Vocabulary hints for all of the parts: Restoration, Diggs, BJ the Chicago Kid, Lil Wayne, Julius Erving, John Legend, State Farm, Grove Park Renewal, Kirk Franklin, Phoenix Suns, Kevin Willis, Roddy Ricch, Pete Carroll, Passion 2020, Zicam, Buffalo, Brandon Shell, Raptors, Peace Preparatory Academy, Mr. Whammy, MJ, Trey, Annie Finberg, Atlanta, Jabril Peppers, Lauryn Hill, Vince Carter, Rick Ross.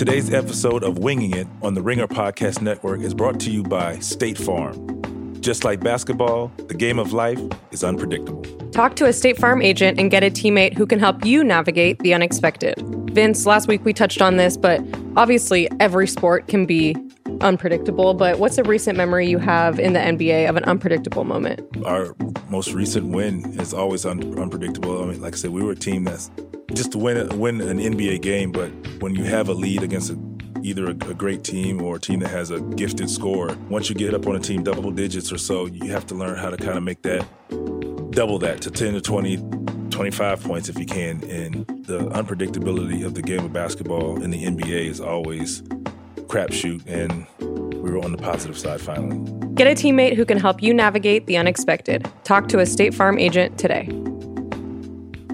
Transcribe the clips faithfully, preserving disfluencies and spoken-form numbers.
Today's episode of Winging It on the Ringer Podcast Network is brought to you by State Farm. Just like basketball, the game of life is unpredictable. Talk to a State Farm agent and get a teammate who can help you navigate the unexpected. Vince, last week we touched on this, but obviously every sport can be unpredictable, but what's a recent memory you have in the N B A of an unpredictable moment? Our most recent win is always un- unpredictable. I mean, like I said, we were a team that's just to win, win an N B A game, but when you have a lead against a, either a, a great team or a team that has a gifted scorer, once you get up on a team double digits or so, you have to learn how to kind of make that, double that to ten to twenty, twenty-five points if you can. And the unpredictability of the game of basketball in the N B A is always crapshoot, and we were on the positive side finally. Get a teammate who can help you navigate the unexpected. Talk to a State Farm agent today.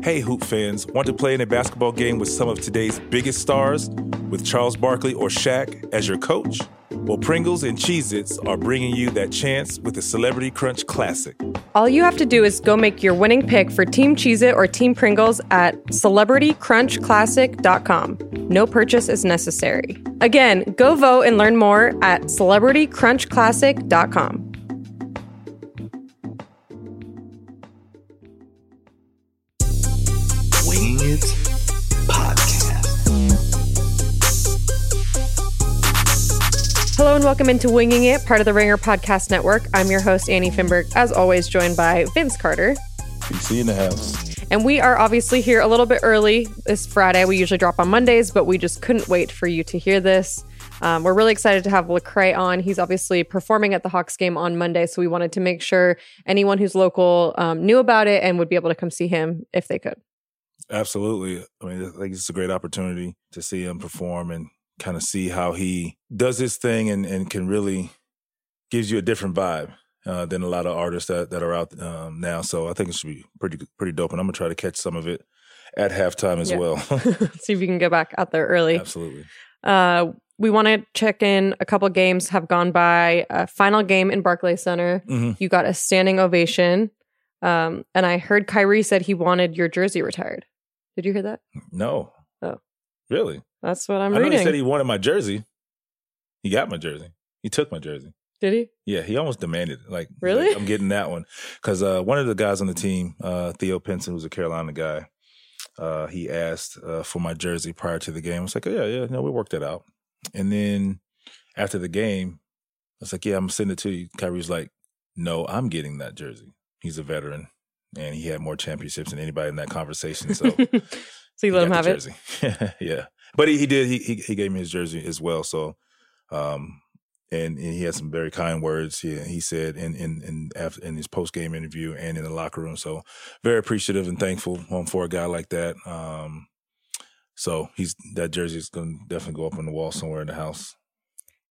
Hey, Hoop fans, want to play in a basketball game with some of today's biggest stars, with Charles Barkley or Shaq as your coach? Well, Pringles and Cheez-Its are bringing you that chance with the Celebrity Crunch Classic. All you have to do is go make your winning pick for Team Cheez-It or Team Pringles at Celebrity Crunch Classic dot com. No purchase is necessary. Again, go vote and learn more at Celebrity Crunch Classic dot com. Winging It Podcast. Hello and welcome into Winging It, part of the Ringer Podcast Network. I'm your host, Annie Finberg, as always, joined by Vince Carter. D C in the house. And we are obviously here a little bit early this Friday. We usually drop on Mondays, but we just couldn't wait for you to hear this. Um, we're really excited to have Lecrae on. He's obviously performing at the Hawks game on Monday, so we wanted to make sure anyone who's local um, knew about it and would be able to come see him if they could. Absolutely. I mean, I think it's a great opportunity to see him perform and kind of see how he does his thing and, and can really gives you a different vibe uh, than a lot of artists that, that are out um, now. So I think it should be pretty pretty dope. And I'm going to try to catch some of it at halftime as yeah. well. See if you can go back out there early. Absolutely. Uh, we want to check in. A couple games have gone by. A final game in Barclays Center. Mm-hmm. You got a standing ovation. Um, and I heard Kyrie said he wanted your jersey retired. Did you hear that? No. Oh. Really? That's what I'm I reading. I know he said he wanted my jersey. He got my jersey. He took my jersey. Did he? Yeah, he almost demanded it. Like, really? Like, I'm getting that one. Because uh, one of the guys on the team, uh, Theo Pinson, who's a Carolina guy, uh, he asked uh, for my jersey prior to the game. I was like, oh, yeah, yeah, no, we worked that out. And then after the game, I was like, yeah, I'm sending it to you. Kyrie's like, no, I'm getting that jersey. He's a veteran, and he had more championships than anybody in that conversation. So, so you let him have it? Yeah. But he, he did. He he gave me his jersey as well. So, um, and, and he had some very kind words. He, he said in in in, after, in his post game interview and in the locker room. So, very appreciative and thankful for a guy like that. Um, so he's that jersey is going to definitely go up on the wall somewhere in the house.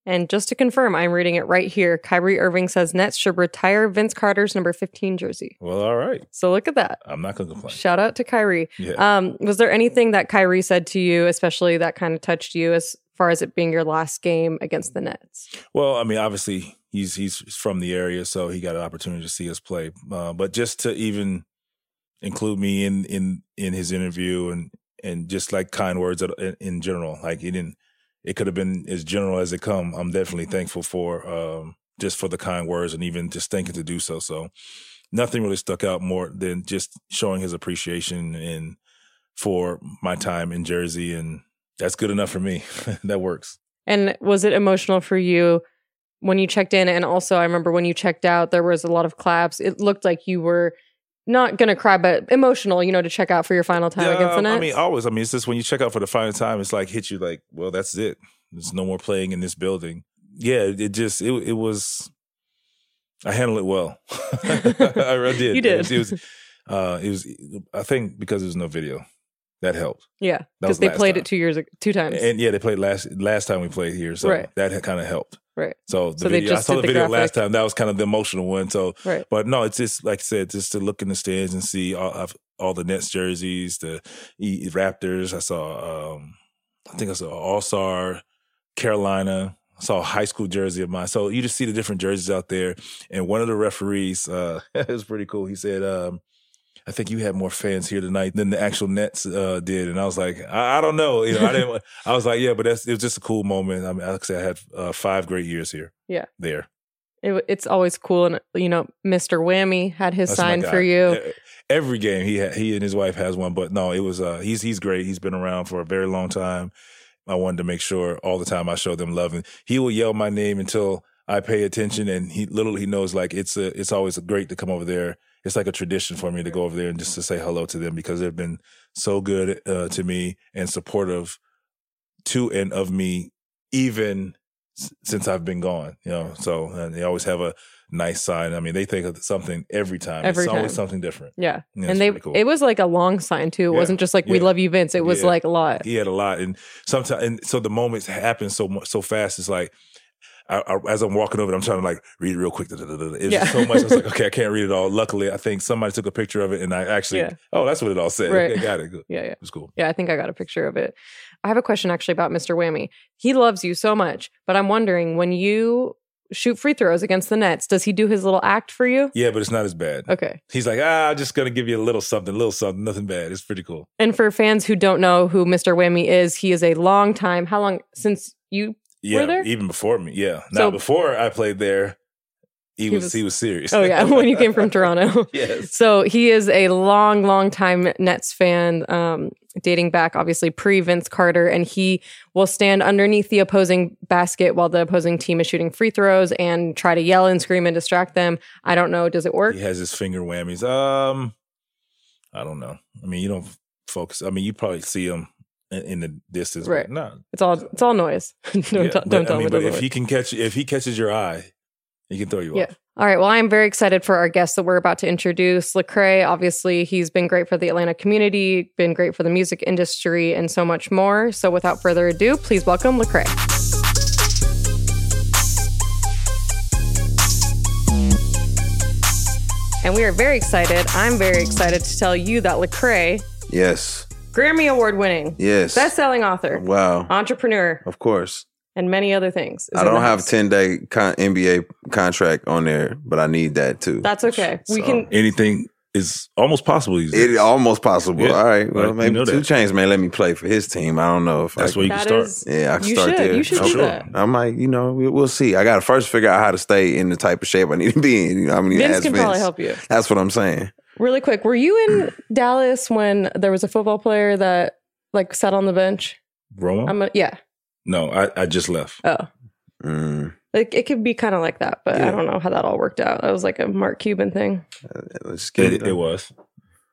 And just to confirm, I'm reading it right here. Kyrie Irving says Nets should retire Vince Carter's number fifteen jersey. Well, all right. So look at that. I'm not going to complain. Shout out to Kyrie. Yeah. Um, was there anything that Kyrie said to you, especially that kind of touched you as far as it being your last game against the Nets? Well, I mean, obviously he's he's from the area, so he got an opportunity to see us play. Uh, but just to even include me in in in his interview and and just like kind words in, in general, like he didn't. It could have been as general as it come. I'm definitely thankful for um, just for the kind words and even just thinking to do so. So nothing really stuck out more than just showing his appreciation and for my time in Jersey. And that's good enough for me. That works. And was it emotional for you when you checked in? And also, I remember when you checked out, there was a lot of claps. It looked like you were not going to cry, but emotional, you know, to check out for your final time yeah, against the Nets? I mean, always. I mean, it's just when you check out for the final time, it's like hit you like, well, that's it. There's no more playing in this building. Yeah, it just, it it was, I handled it well. I did. You did. It was, it was, uh, it was, I think because there was no video, that helped. Yeah, because they played time. it two years ago, two times. And, and yeah, they played last last time we played here, so right. that kind of helped. Right. So the so video, I saw the, the video graphic. last time. That was kind of the emotional one. So, right. But no, it's just like I said, just to look in the stands and see all, all the Nets jerseys, the Raptors. I saw, um, I think I saw All-Star, Carolina. I saw a high school jersey of mine. So you just see the different jerseys out there. And one of the referees, uh, it was pretty cool. He said, um, I think you had more fans here tonight than the actual Nets uh, did. And I was like, I, I don't know. You know, I didn't. I was like, yeah, but that's, it was just a cool moment. I mean, like I said, I had uh, five great years here. Yeah. There. It, it's always cool. And, you know, Mister Whammy had his that's sign for you. Every game he had, he and his wife has one. But no, it was uh, he's he's great. He's been around for a very long time. I wanted to make sure all the time I show them love. And he will yell my name until I pay attention. And he literally he knows, like, it's a, it's always great to come over there. It's like a tradition for me to go over there and just to say hello to them because they've been so good uh, to me and supportive to and of me even s- since I've been gone, you know. So and they always have a nice sign. I mean, they think of something every time. Every it's time. Always something different. Yeah. You know, and they cool. It was like a long sign too. It yeah. wasn't just like, we yeah. love you, Vince. It was yeah. like a lot. He had a lot. And sometimes, and so the moments happen so much, so fast. It's like, I, I, as I'm walking over, I'm trying to like read it real quick. It's yeah. so much. I was like, okay, I can't read it all. Luckily, I think somebody took a picture of it, and I actually, yeah. oh, that's what it all said. Right. Okay, got it. Good. Yeah, yeah, it was cool. Yeah, I think I got a picture of it. I have a question actually about Mister Whammy. He loves you so much, but I'm wondering when you shoot free throws against the Nets, does he do his little act for you? Yeah, but it's not as bad. Okay. He's like, ah, I'm just gonna give you a little something, little something, nothing bad. It's pretty cool. And for fans who don't know who Mister Whammy is, he is a long time. How long since you? Yeah, even before me. Yeah. Now, so, before I played there, he, he was, was he was serious. Oh yeah, when you came from Toronto. Yes. So he is a long, long time Nets fan, um, dating back obviously pre Vince Carter, and he will stand underneath the opposing basket while the opposing team is shooting free throws and try to yell and scream and distract them. I don't know. Does it work? He has his finger whammies. Um, I don't know. I mean, you don't focus. I mean, you probably see him in the distance, right? No, it's all it's all noise. don't yeah, t- don't tell me. But if he can catch, if he catches your eye, he can throw you yeah. off. All right. Well, I'm very excited for our guest that we're about to introduce, Lecrae. Obviously, he's been great for the Atlanta community, been great for the music industry, and so much more. So, without further ado, please welcome Lecrae. And we are very excited. I'm very excited to tell you that Lecrae. Yes. Grammy Award winning. Yes. Best-selling author. Wow. Entrepreneur. Of course. And many other things. I don't have ten-day con- N B A contract on there, but I need that too. That's okay. So. We can. Anything is almost possible. It almost possible. Yeah. All right. Well, right. maybe you know Two Chainz may let me play for his team. I don't know if that's I, where you that can start. Is, yeah, I can you start should. There. You should I'm do sure. that. I might. You know, we'll see. I got to first figure out how to stay in the type of shape I need to be in. You know, I'm gonna Vince ask can Vince. Probably help you. That's what I'm saying. Really quick, were you in Dallas when there was a football player that like sat on the bench? Romo? I'm a, yeah. No, I, I just left. Oh. Mm. Like, it could be kind of like that, but yeah. I don't know how that all worked out. That was like a Mark Cuban thing. Uh, let's get it, it, it was.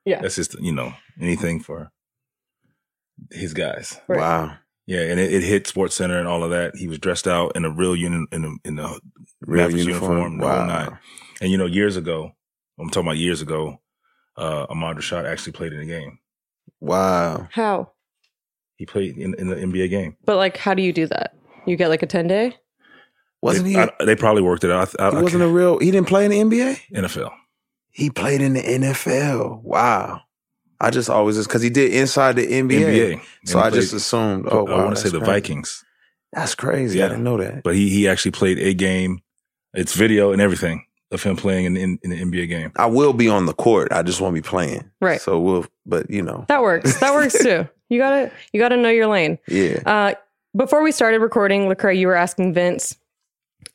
Yeah. That's just, you know, anything for his guys. Right. Wow. Yeah, and it, it hit Sports Center and all of that. He was dressed out in a real uni- in a, in a real uniform. uniform the wow. whole night. And, you know, years ago, I'm talking about years ago, Uh, Ahmad Rashad actually played in the game. Wow. How? He played in, in the N B A game. But, like, how do you do that? You get, like, a ten-day? Wasn't they, he? I, they probably worked it out. I, I, he wasn't I a real... He didn't play in the N B A? N F L. He played in the N F L. Wow. I just always... Because he did inside the N B A. N B A. So I played, just assumed... Oh, wow, I want to say crazy. The Vikings. That's crazy. Yeah. I didn't know that. But he, he actually played a game. It's video and everything. Of him playing in, in, in the N B A game. I will be on the court. I just won't be playing. Right. So we'll, but you know. That works. That works too. You gotta, you gotta know your lane. Yeah. Uh, before we started recording, Lecrae, you were asking Vince,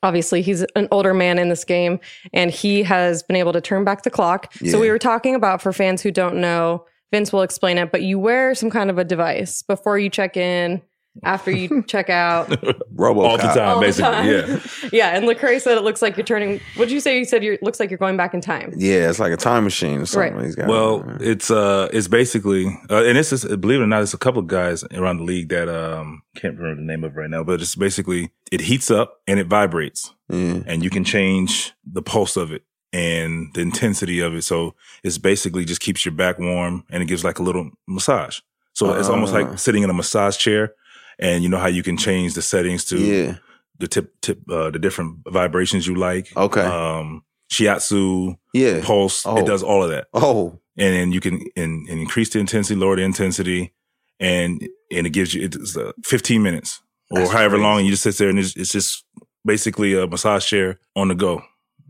obviously he's an older man in this game and he has been able to turn back the clock. Yeah. So we were talking about, for fans who don't know, Vince will explain it, but you wear some kind of a device before you check in. After you check out, Robo all the time, all basically. The time. Yeah, yeah. And Lecrae said it looks like you're turning. What'd you say? You said it looks like you're going back in time. Yeah, it's like a time machine. Or something. Right. He's got well, it. It's uh, it's basically, uh, and it's just, believe it or not, it's a couple of guys around the league that um can't remember the name of it right now, but it's basically it heats up and it vibrates, mm. and you can change the pulse of it and the intensity of it. So it's basically just keeps your back warm and it gives like a little massage. So uh, it's almost like sitting in a massage chair. And you know how you can change the settings to yeah. the tip, tip, uh, the different vibrations you like. Okay. Um, shiatsu, yeah. pulse, oh. it does all of that. Oh. And then you can in, and increase the intensity, lower the intensity, and and it gives you it's uh, fifteen minutes or That's however crazy. Long. And you just sit there and it's, it's just basically a massage chair on the go.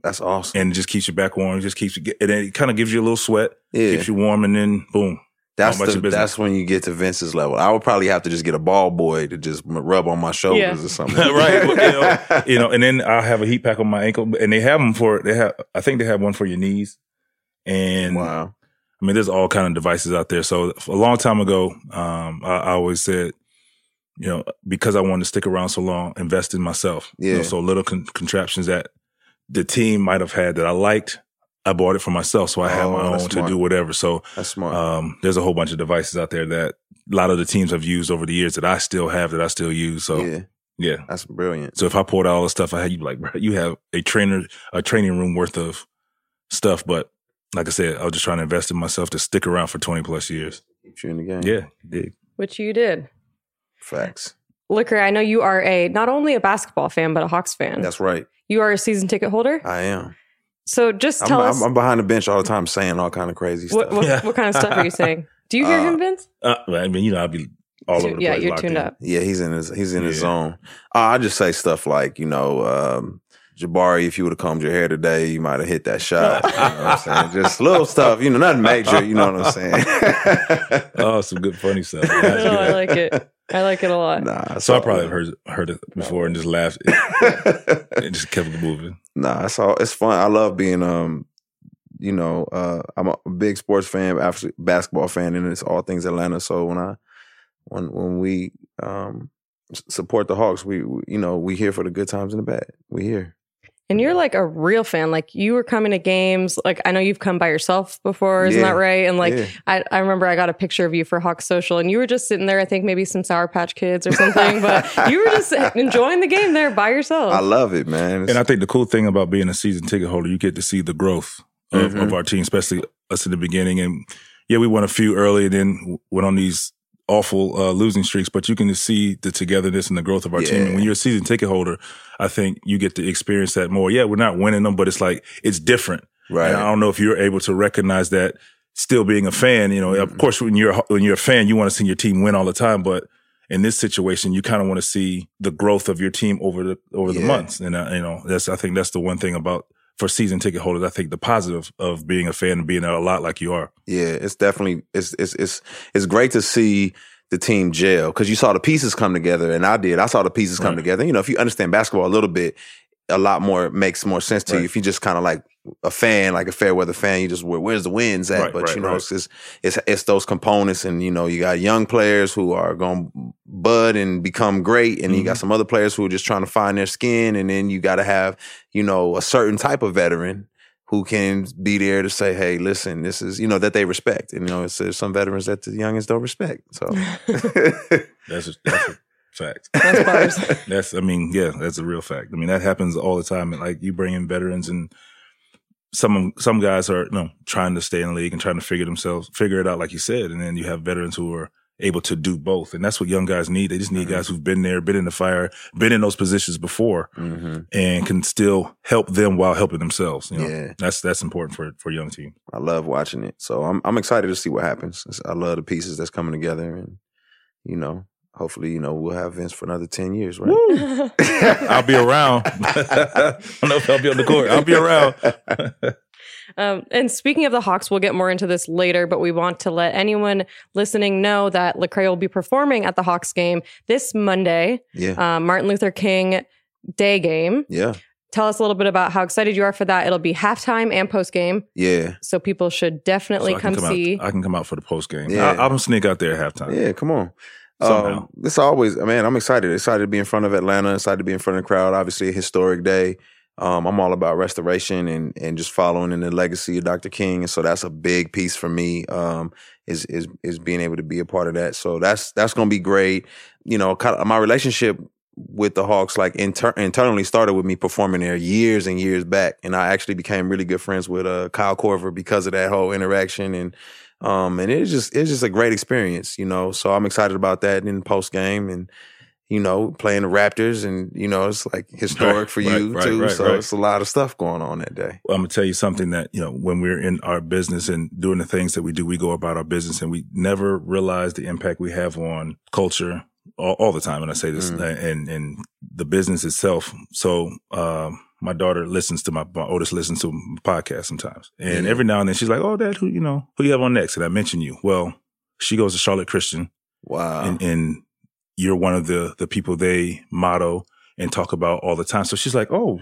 That's awesome. And it just keeps your back warm. It just keeps you, and then it kind of gives you a little sweat. Yeah. Keeps you warm, and then boom. That's the, that's when you get to Vince's level. I would probably have to just get a ball boy to just rub on my shoulders yeah. or something. Right. You know, you know, and then I'll have a heat pack on my ankle. And they have them for, they have, I think they have one for your knees. And wow. I mean, there's all kind of devices out there. So a long time ago, um, I, I always said, you know, because I wanted to stick around so long, invest in myself. Yeah. You know, so little con- contraptions that the team might have had that I liked, I bought it for myself, so I have oh, my own to do whatever. So that's smart. Um, there's a whole bunch of devices out there that a lot of the teams have used over the years that I still have, that I still use. So yeah, yeah. That's brilliant. So if I poured out all the stuff I had, you'd be like, bro, you have a trainer, a training room worth of stuff. But like I said, I was just trying to invest in myself to stick around for twenty plus years. Keep you in the game. Yeah, dig. Which you did. Facts. Lecrae, I know you are a not only a basketball fan but a Hawks fan. That's right. You are a season ticket holder. I am. So just tell I'm, us. I'm behind the bench all the time saying all kind of crazy stuff. What, what, yeah. what kind of stuff are you saying? Do you hear uh, him, Vince? Uh, I mean, you know, I'd be all over the yeah, place. Yeah, you're tuned in. Up. Yeah, he's in his he's in yeah. his zone. Uh, I just say stuff like, you know, um, Jabari, if you would have combed your hair today, you might have hit that shot. You know what I'm saying? Just little stuff, you know, nothing major. You know what I'm saying? Oh, some good funny stuff. No, I like it. I like it a lot. Nah, so I probably heard heard it before and just laughed and just kept it moving. Nah, it's all it's fun. I love being um, you know, uh, I'm a big sports fan, actually basketball fan, and it's all things Atlanta. So when I when when we um support the Hawks, we, we you know we here for the good times and the bad. We here. And you're like a real fan. Like you were coming to games. Like I know you've come by yourself before. Isn't yeah. that right? And like, yeah. I, I remember I got a picture of you for Hawk Social and you were just sitting there, I think maybe some Sour Patch Kids or something, but you were just enjoying the game there by yourself. I love it, man. It's... And I think the cool thing about being a season ticket holder, you get to see the growth of, mm-hmm. of our team, especially us in the beginning. And yeah, we won a few early and then went on these awful uh, losing streaks, but you can see the togetherness and the growth of our yeah. team. And when you're a season ticket holder, I think you get to experience that more. Yeah, we're not winning them, but it's like, it's different. Right. And I don't know if you're able to recognize that still being a fan, you know, mm-hmm. of course, when you're, when you're a fan, you want to see your team win all the time. But in this situation, you kind of want to see the growth of your team over the, over yeah. the months. And, uh, you know, that's, I think that's the one thing about, for season ticket holders, I think the positive of being a fan and being there a lot like you are. Yeah, it's definitely it's it's it's it's great to see the team gel because you saw the pieces come together, and I did. I saw the pieces come right. together. You know, if you understand basketball a little bit, a lot more makes more sense to right. you. If you just kind of like a fan, like a fair weather fan, you just where, where's the wins at? Right, but right, you know, right. it's, just, it's it's those components, and you know, you got young players who are going to bud and become great, and mm-hmm. you got some other players who are just trying to find their skin, and then you got to have. You know, a certain type of veteran who can be there to say, hey, listen, this is, you know, that they respect. And, you know, it's, there's some veterans that the youngins don't respect. So that's, a, that's a fact. That's, that's, I mean, yeah, that's a real fact. I mean, that happens all the time. Like you bring in veterans and some some guys are, you know, trying to stay in the league and trying to figure themselves, figure it out, like you said. And then you have veterans who are able to do both. And that's what young guys need. They just need mm-hmm. guys who've been there, been in the fire, been in those positions before mm-hmm. and can still help them while helping themselves. You know, yeah. that's, that's important for, for young team. I love watching it. So I'm, I'm excited to see what happens. I love the pieces that's coming together and, you know, hopefully, you know, we'll have Vince for another ten years, right? I'll be around. I don't know if I'll be on the court. I'll be around. Um, and speaking of the Hawks, we'll get more into this later, but we want to let anyone listening know that Lecrae will be performing at the Hawks game this Monday, yeah. um, Martin Luther King Day game. Yeah. Tell us a little bit about how excited you are for that. It'll be halftime and post game. Yeah. So people should definitely so come, come see. Out, I can come out for the post game. Yeah. I, I'll sneak out there at halftime. Yeah, come on. Um, it's always, man, I'm excited. Excited to be in front of Atlanta. Excited to be in front of the crowd. Obviously a historic day. Um, I'm all about restoration and, and just following in the legacy of Doctor King. And so that's a big piece for me, um, is, is, is being able to be a part of that. So that's, that's going to be great. You know, kind of my relationship with the Hawks, like inter- internally started with me performing there years and years back. And I actually became really good friends with, uh, Kyle Korver because of that whole interaction. And, um, and it's just, it's just a great experience, you know, so I'm excited about that in post game and, you know, playing the Raptors and, you know, it's like historic right, for you right, too. Right, so right. it's a lot of stuff going on that day. Well, I'm going to tell you something that, you know, when we're in our business and doing the things that we do, we go about our business and we never realize the impact we have on culture all, all the time. And I say this mm-hmm. and, and the business itself. So, um, my daughter listens to my, my oldest listens to my podcast sometimes. And yeah. every now and then she's like, oh, Dad, who, you know, who you have on next? And I mention you. Well, she goes to Charlotte Christian. Wow. And, and you're one of the, the people they motto and talk about all the time. So she's like, oh,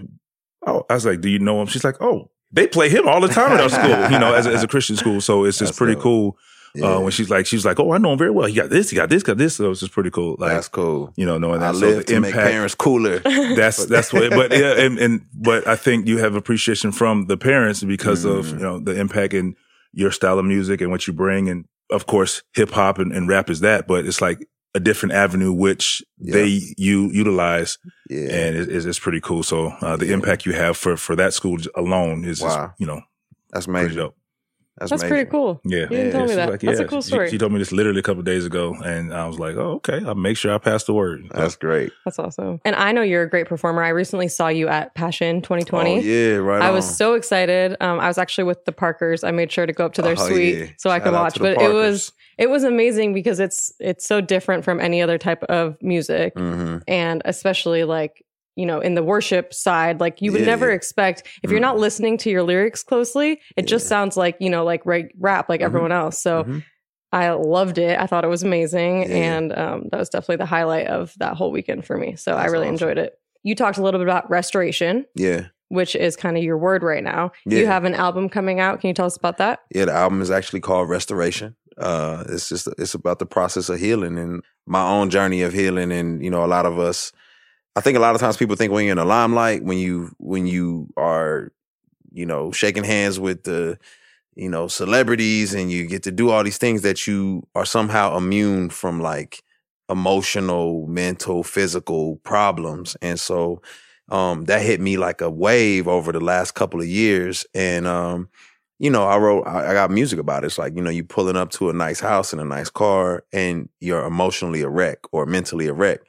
oh, I was like, do you know him? She's like, oh, they play him all the time in our school, you know, as a, as a Christian school. So it's just That's pretty dope. cool. Yeah. Uh, when she's like, she's like, oh, I know him very well. He got this, he got this, got this. So it's just pretty cool. Like, that's cool. You know, knowing that. I so live to impact, make parents cooler. That's that's what. But yeah, and, and but I think you have appreciation from the parents because mm. of you know the impact and your style of music and what you bring, and of course hip hop and, and rap is that. But it's like a different avenue which yeah. they you utilize, yeah. and it, it's, it's pretty cool. So uh, the yeah. impact you have for for that school alone is wow. just, you know, that's amazing. Pretty dope. That's, That's pretty cool. Yeah. You didn't yeah. tell me She's that. Like, yeah. That's a cool story. She, she told me this literally a couple of days ago, and I was like, oh, okay, I'll make sure I pass the word. So, that's great. That's awesome. And I know you're a great performer. I recently saw you at Passion twenty twenty. Oh, yeah, right I on. was so excited. Um, I was actually with the Parkers. I made sure to go up to their oh, suite yeah. so I could watch. But Parkers. it was it was amazing because it's it's so different from any other type of music. Mm-hmm. And especially like, you know, in the worship side, like you would yeah, never yeah. expect, if you're mm-hmm. not listening to your lyrics closely, it yeah. just sounds like, you know, like rap, like mm-hmm. everyone else. So mm-hmm. I loved it. I thought it was amazing. Yeah. And um, that was definitely the highlight of that whole weekend for me. So That's I really awesome. enjoyed it. You talked a little bit about restoration. Yeah. Which is kind of your word right now. Yeah. You have an album coming out. Can you tell us about that? Yeah, the album is actually called Restoration. Uh, it's just, it's about the process of healing and my own journey of healing. And, you know, a lot of us, I think a lot of times people think when you're in the limelight, when you when you are, you know, shaking hands with the, you know, celebrities and you get to do all these things that you are somehow immune from like emotional, mental, physical problems. And so um, that hit me like a wave over the last couple of years. And, um, you know, I wrote, I got music about it. It's like, you know, you pulling up to a nice house in a nice car and you're emotionally a wreck or mentally a wreck.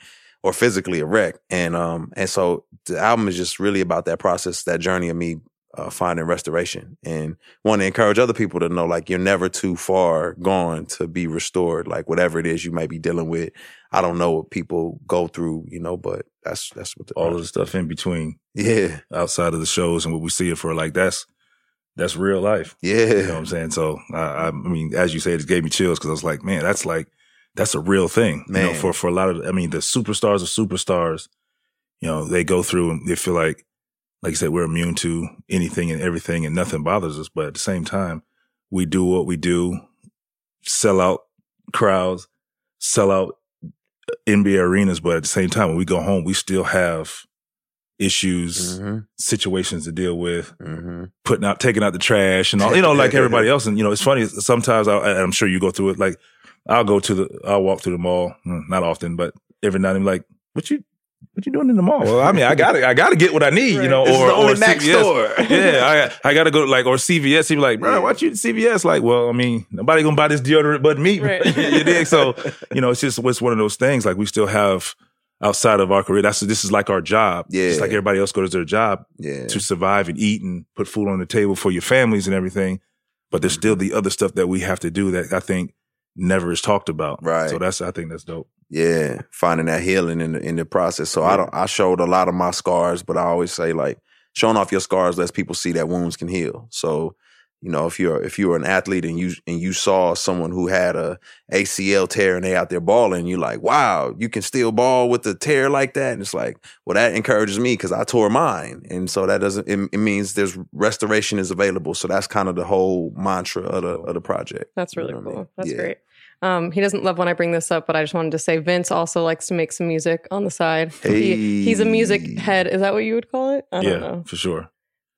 Or physically a wreck. And um and so the album is just really about that process, that journey of me uh, finding restoration, and want to encourage other people to know like you're never too far gone to be restored. Like whatever it is you might be dealing with, I don't know what people go through, you know, but that's that's what the all of the stuff in between, yeah, outside of the shows and what we see it for, like that's that's real life. Yeah, you know what I'm saying? So I, I mean, as you say, it gave me chills because I was like, man, that's like. That's a real thing, you know, for, for a lot of, I mean, the superstars of superstars, you know, they go through and they feel like, like you said, we're immune to anything and everything and nothing bothers us. But at the same time, we do what we do, sell out crowds, sell out N B A arenas. But at the same time, when we go home, we still have issues, mm-hmm. situations to deal with, mm-hmm. putting out, taking out the trash and all, you know, like everybody else. And, you know, it's funny. Sometimes I, I'm sure you go through it, like, I'll go to the, I'll walk through the mall, not often, but every now and then, like, what you, what you doing in the mall? Well, I mean, I gotta, I gotta get what I need, right. you know, this or, or C V S. Store. yeah, I, I gotta go to like, or C V S. He'd be like, bro, why you C V S? Like, well, I mean, nobody gonna buy this deodorant but me. Right. you dig? So, you know, it's just, it's one of those things. Like we still have outside of our career, that's, this is like our job. Yeah. Just like everybody else goes to their job yeah. to survive and eat and put food on the table for your families and everything. But there's mm-hmm. still the other stuff that we have to do that I think never is talked about. Right. So that's, I think that's dope. Yeah. Finding that healing in the, in the process. So yeah. I don't, I showed a lot of my scars, but I always say like showing off your scars lets people see that wounds can heal. So, you know, if you're, if you were an athlete and you, and you saw someone who had a A C L tear and they out there balling, you're like, wow, you can still ball with a tear like that. And it's like, well, that encourages me because I tore mine. And so that doesn't, it, it means there's restoration is available. So that's kind of the whole mantra of the, of the project. That's really you know cool. I mean? That's yeah. great. Um, he doesn't love when I bring this up, but I just wanted to say Vince also likes to make some music on the side. Hey. He, he's a music head. Is that what you would call it? I don't yeah, know. For sure.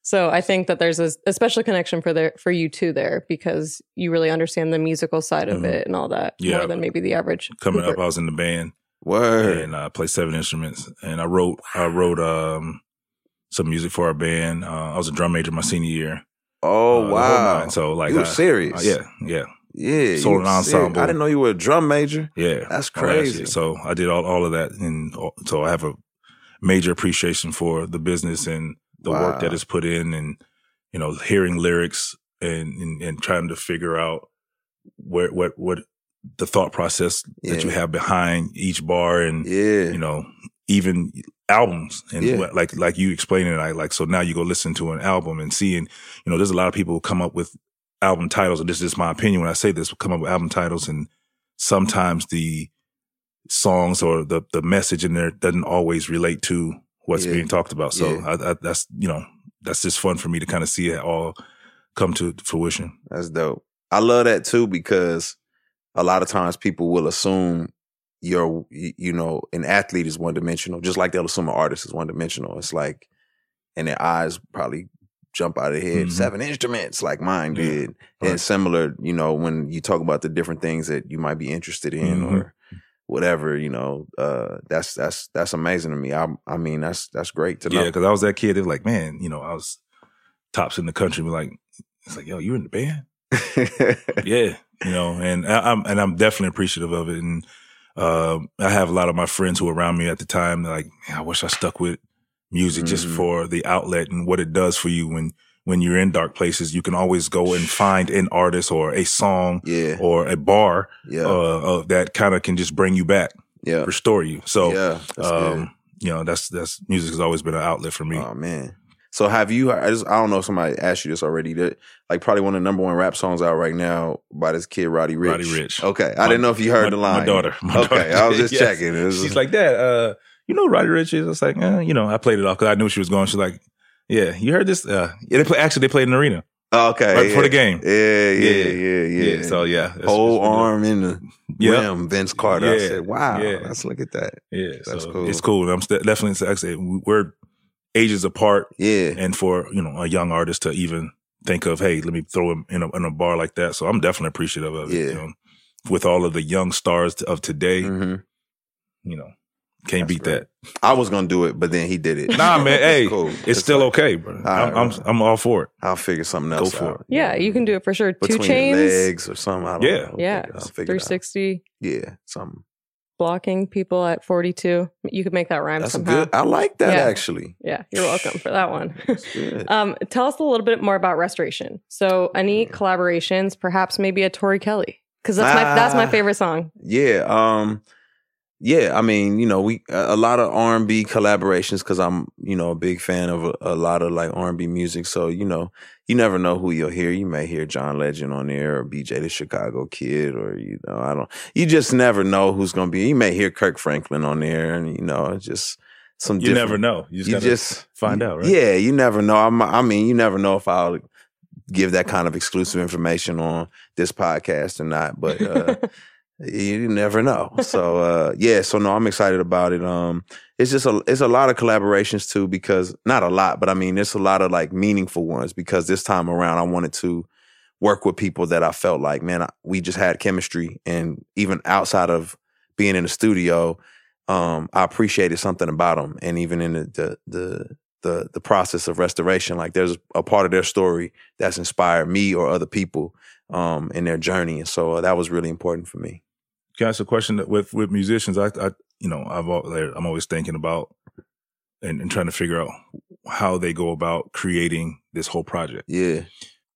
So I think that there's a, a special connection for there for you two there because you really understand the musical side of mm-hmm. it and all that yeah, more than maybe the average. Coming Hooper. up, I was in the band. Word. And I played seven instruments, and I wrote I wrote um, some music for our band. Uh, I was a drum major my senior year. Oh uh, wow! So like, you were serious? Uh, yeah, yeah. Yeah, solo ensemble. I didn't know you were a drum major. Yeah, that's crazy. That so I did all, all of that, and all, so I have a major appreciation for the business and the wow. work that is put in, and you know, hearing lyrics and and, and trying to figure out where what what the thought process yeah. that you have behind each bar, and yeah. you know, even albums and yeah. like like you explaining it, I like so now you go listen to an album and seeing, you know, there's a lot of people who come up with album titles, and this is my opinion when I say this, come up with album titles, and sometimes the songs or the the message in there doesn't always relate to what's yeah. being talked about. So yeah. I, I, that's, you know, that's just fun for me to kind of see it all come to fruition. That's dope. I love that too, because a lot of times people will assume you're, you know, an athlete is one dimensional, just like they'll assume an artist is one dimensional. It's like, and their eyes probably jump out of their head, mm-hmm. seven instruments like mine yeah. did. Right. And similar, you know, when you talk about the different things that you might be interested in mm-hmm. or whatever, you know, uh, that's, that's, that's amazing to me. I I mean, that's, that's great to know. Yeah. Cause I was that kid. It was like, man, you know, I was tops in the country. But like, it's like, yo, you in the band? Yeah. You know, and I, I'm, and I'm definitely appreciative of it. And, Uh, I have a lot of my friends who were around me at the time. They're like, man, I wish I stuck with music mm-hmm. just for the outlet and what it does for you when, when you're in dark places. You can always go and find an artist or a song yeah. or a bar yeah. uh, uh, that kind of can just bring you back, yeah. restore you. So, yeah, um, you know, that's, that's music has always been an outlet for me. Oh, man. So have you, I, just, I don't know if somebody asked you this already, that like probably one of the number one rap songs out right now by this kid, Roddy Ricch. Roddy Ricch. Okay. I my, didn't know if you heard my, the line. My daughter. My okay. Daughter. I was just yes. checking. Was She's just... like, Dad, uh, you know who Roddy Ricch is? I was like, eh, you know, I played it off because I knew she was going. She's like, yeah, you heard this? Uh, yeah, they play, actually, they played in the arena. Oh, okay. Right yeah. before the game. Yeah, yeah, yeah, yeah. yeah. So, yeah. That's, whole that's arm in the yep. rim, Vince Carter. Yeah. I said, wow, yeah. let's look at that. Yeah. That's so cool. It's cool. I'm st- definitely, I said, we're ages apart, yeah, and for, you know, a young artist to even think of, hey, let me throw him in a, in a bar like that. So I'm definitely appreciative of yeah. it. You know, with all of the young stars of today, mm-hmm. you know, can't That's beat great. That. I was gonna do it, but then he did it. Nah, man, hey, cool. it's, it's still like, okay, bro. I'm, right, I'm I'm all for it. I'll figure something else. Go for out. It. Yeah, you can do it for sure. Between Two chains, legs, or something. I don't yeah, know. yeah, three sixty. Yeah, something. Blocking people at forty-two. You could make that rhyme That's somehow. Good. I like that, yeah. actually. Yeah, you're welcome for that one. um, tell us a little bit more about Restoration. So any collaborations, perhaps maybe a Tori Kelly? Because that's my ah, that's my favorite song. Yeah. Um, yeah, I mean, you know, we a lot of R and B collaborations because I'm, you know, a big fan of a, a lot of like R and B music. So, you know, you never know who you'll hear. You may hear John Legend on there or B J the Chicago Kid, or, you know, I don't, you just never know who's going to be. You may hear Kirk Franklin on there, and, you know, just some You never know. You just, you just find out, right? Yeah, you never know. I'm, I mean, you never know if I'll give that kind of exclusive information on this podcast or not, but uh, you never know. So, uh, yeah, so no, I'm excited about it. Um, It's just a, it's a lot of collaborations too, because not a lot, but I mean, there's a lot of like meaningful ones, because this time around I wanted to work with people that I felt like, man, I, we just had chemistry, and even outside of being in the studio, um, I appreciated something about them. And even in the, the, the, the, the process of Restoration, like there's a part of their story that's inspired me or other people, um, in their journey. And so uh, that was really important for me. Can I ask a question that with, with musicians? I, I, you know, I've always, I'm always thinking about and, and trying to figure out how they go about creating this whole project. Yeah.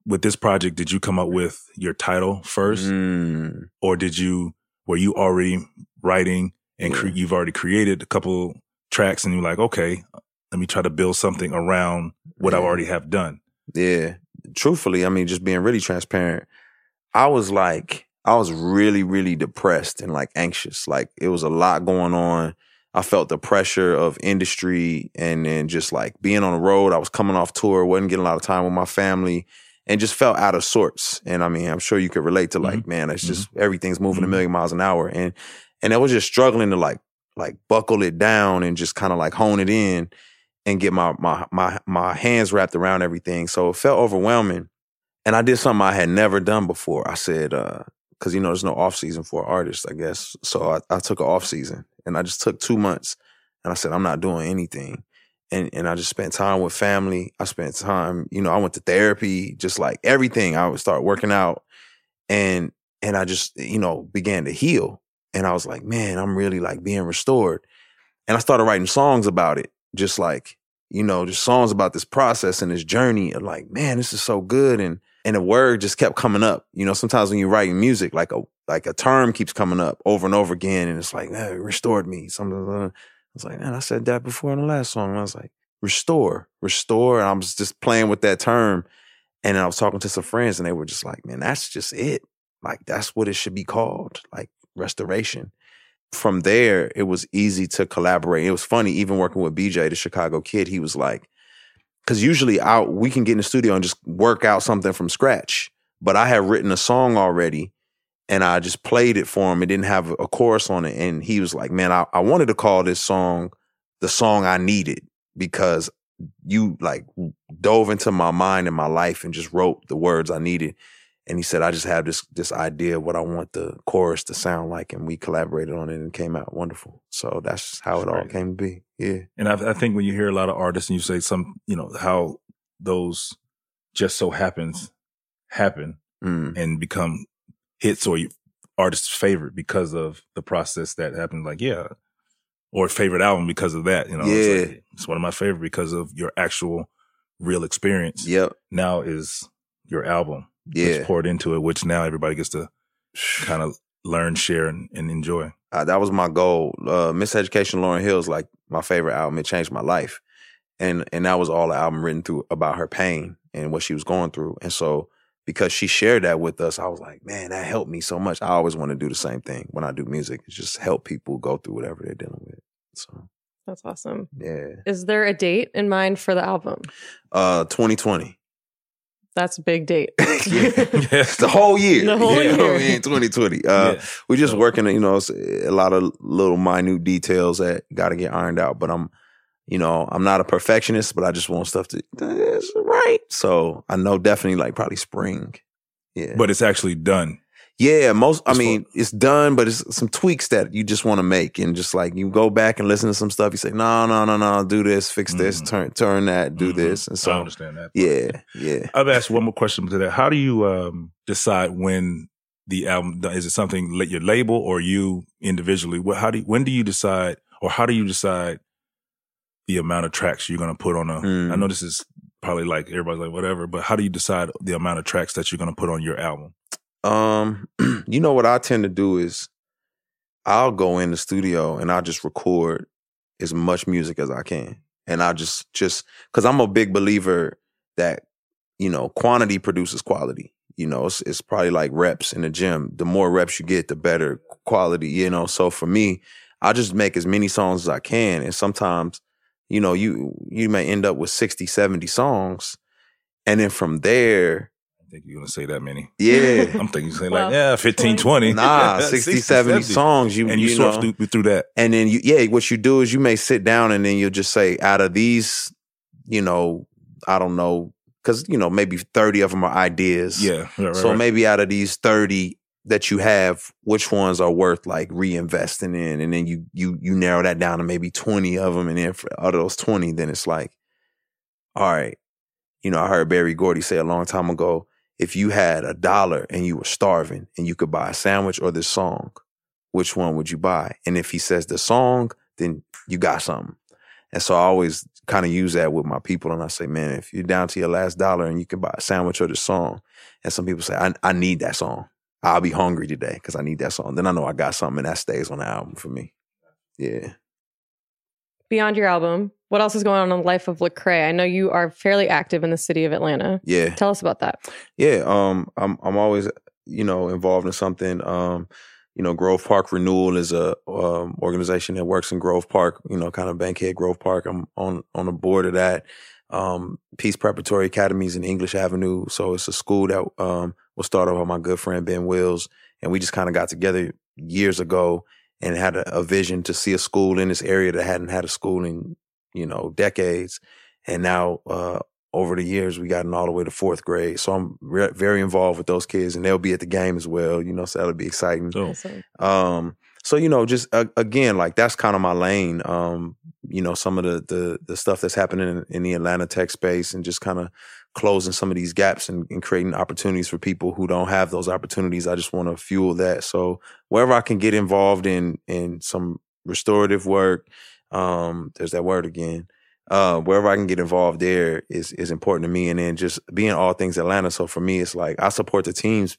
With this project, did you come up with your title first, mm. or did you were you already writing and yeah. cre- you've already created a couple tracks and you're like, okay, let me try to build something around what yeah. I already have done? Yeah. Truthfully, I mean, just being really transparent, I was like. I was really, really depressed and like anxious. Like it was a lot going on. I felt the pressure of industry, and then just like being on the road. I was coming off tour, wasn't getting a lot of time with my family, and just felt out of sorts. And I mean, I'm sure you could relate to like, mm-hmm. man, it's just mm-hmm. everything's moving mm-hmm. a million miles an hour. And and I was just struggling to like like buckle it down and just kind of like hone it in and get my my my my hands wrapped around everything. So it felt overwhelming. And I did something I had never done before. I said, uh, because, you know, there's no off season for artists, I guess. So I, I took an off season, and I just took two months and I said, I'm not doing anything. And and I just spent time with family. I spent time, you know, I went to therapy, just like everything. I would start working out, and and I just, you know, began to heal. And I was like, man, I'm really like being restored. And I started writing songs about it. Just like, you know, just songs about this process and this journey of like, man, this is so good. And And the word just kept coming up. You know, sometimes when you're writing music, like a like a term keeps coming up over and over again, and it's like, hey, it restored me. Something, was like, man, I said that before in the last song. And I was like, restore, restore. And I was just playing with that term. And I was talking to some friends and they were just like, man, that's just it. Like, that's what it should be called, like restoration. From there, it was easy to collaborate. It was funny, even working with B J, the Chicago Kid, he was like, because usually I, we can get in the studio and just work out something from scratch. But I had written a song already and I just played it for him. It didn't have a chorus on it. And he was like, man, I, I wanted to call this song the song I needed because you like dove into my mind and my life and just wrote the words I needed. And he said, I just have this this idea of what I want the chorus to sound like. And we collaborated on it and it came out wonderful. So that's how that's it right. all came to be. Yeah. And I, I think when you hear a lot of artists and you say some, you know, how those just so happens happen mm. and become hits or artists' favorite because of the process that happened. Like, yeah. Or favorite album because of that. You know, yeah. it's, like, it's one of my favorite because of your actual real experience. Yep. Now is your album. Yeah, which poured into it, which now everybody gets to kind of learn, share, and, and enjoy. Uh, that was my goal. Uh, Miseducation, Lauryn Hill is like my favorite album. It changed my life, and and that was all the album written through about her pain and what she was going through. And so, because she shared that with us, I was like, man, that helped me so much. I always want to do the same thing when I do music. It's just help people go through whatever they're dealing with. So that's awesome. Yeah. Is there a date in mind for the album? Uh, twenty twenty. That's a big date. yeah. yeah. The whole year. The whole yeah. year. In twenty twenty. Uh, yeah. We're just working, you know, a lot of little minute details that got to get ironed out. But I'm, you know, I'm not a perfectionist, but I just want stuff to, that's right. So I know definitely like probably spring. Yeah. But it's actually done. Yeah. Most, I mean, it's done, but it's some tweaks that you just want to make. And just like you go back and listen to some stuff. You say, no, no, no, no, do this, fix this, mm-hmm. turn turn that, do mm-hmm. this. And so I understand that. Yeah. Yeah. I've asked one more question to that. How do you um, decide when the album, is it something let your label or you individually? What, how do you, when do you decide or how do you decide the amount of tracks you're going to put on a, mm. I know this is probably like everybody's like whatever, but how do you decide the amount of tracks that you're going to put on your album? Um, you know what I tend to do is I'll go in the studio and I'll just record as much music as I can. And I just, just, cause I'm a big believer that, you know, quantity produces quality. You know, it's, it's probably like reps in the gym. The more reps you get, the better quality, you know? So for me, I just make as many songs as I can. And sometimes, you know, you, you may end up with sixty, seventy songs. And then from there, I think you're going to say that many. Yeah. I'm thinking you're saying well, like, yeah, fifteen, twenty. Nah, sixty, seventy songs. You, and you, you sort know, through, through that. And then, you, yeah, what you do is you may sit down and then you'll just say out of these, you know, I don't know, because, you know, maybe thirty of them are ideas. Yeah. Right, right, so right. Maybe out of these thirty that you have, which ones are worth like reinvesting in? And then you you you narrow that down to maybe twenty of them. And then for, out of those twenty, then it's like, all right, you know, I heard Barry Gordy say a long time ago, if you had a dollar and you were starving and you could buy a sandwich or this song, which one would you buy? And if he says the song, then you got something. And so I always kind of use that with my people. And I say, man, if you're down to your last dollar and you can buy a sandwich or the song. And some people say, I, I need that song. I'll be hungry today because I need that song. Then I know I got something and that stays on the album for me. Yeah. Beyond your album, what else is going on in the life of Lecrae? I know you are fairly active in the city of Atlanta. Yeah. Tell us about that. Yeah. Um, I'm I'm always, you know, involved in something. Um, you know, Grove Park Renewal is a um, organization that works in Grove Park, you know, kind of Bankhead Grove Park. I'm on, on the board of that. Um, Peace Preparatory Academy is in English Avenue. So it's a school that um, was started by my good friend Ben Wills. And we just kind of got together years ago and had a, a vision to see a school in this area that hadn't had a school in you know, decades. And now, uh, over the years, we gotten all the way to fourth grade. So I'm re- very involved with those kids and they'll be at the game as well, you know, so that'll be exciting. Oh. Um, so, you know, just uh, again, like that's kind of my lane. Um, you know, some of the, the, the stuff that's happening in, in the Atlanta tech space and just kind of closing some of these gaps and, and creating opportunities for people who don't have those opportunities. I just want to fuel that. So wherever I can get involved in, in some restorative work, Um, there's that word again. Uh, wherever I can get involved there is is important to me. And then just being all things Atlanta. So for me, it's like I support the teams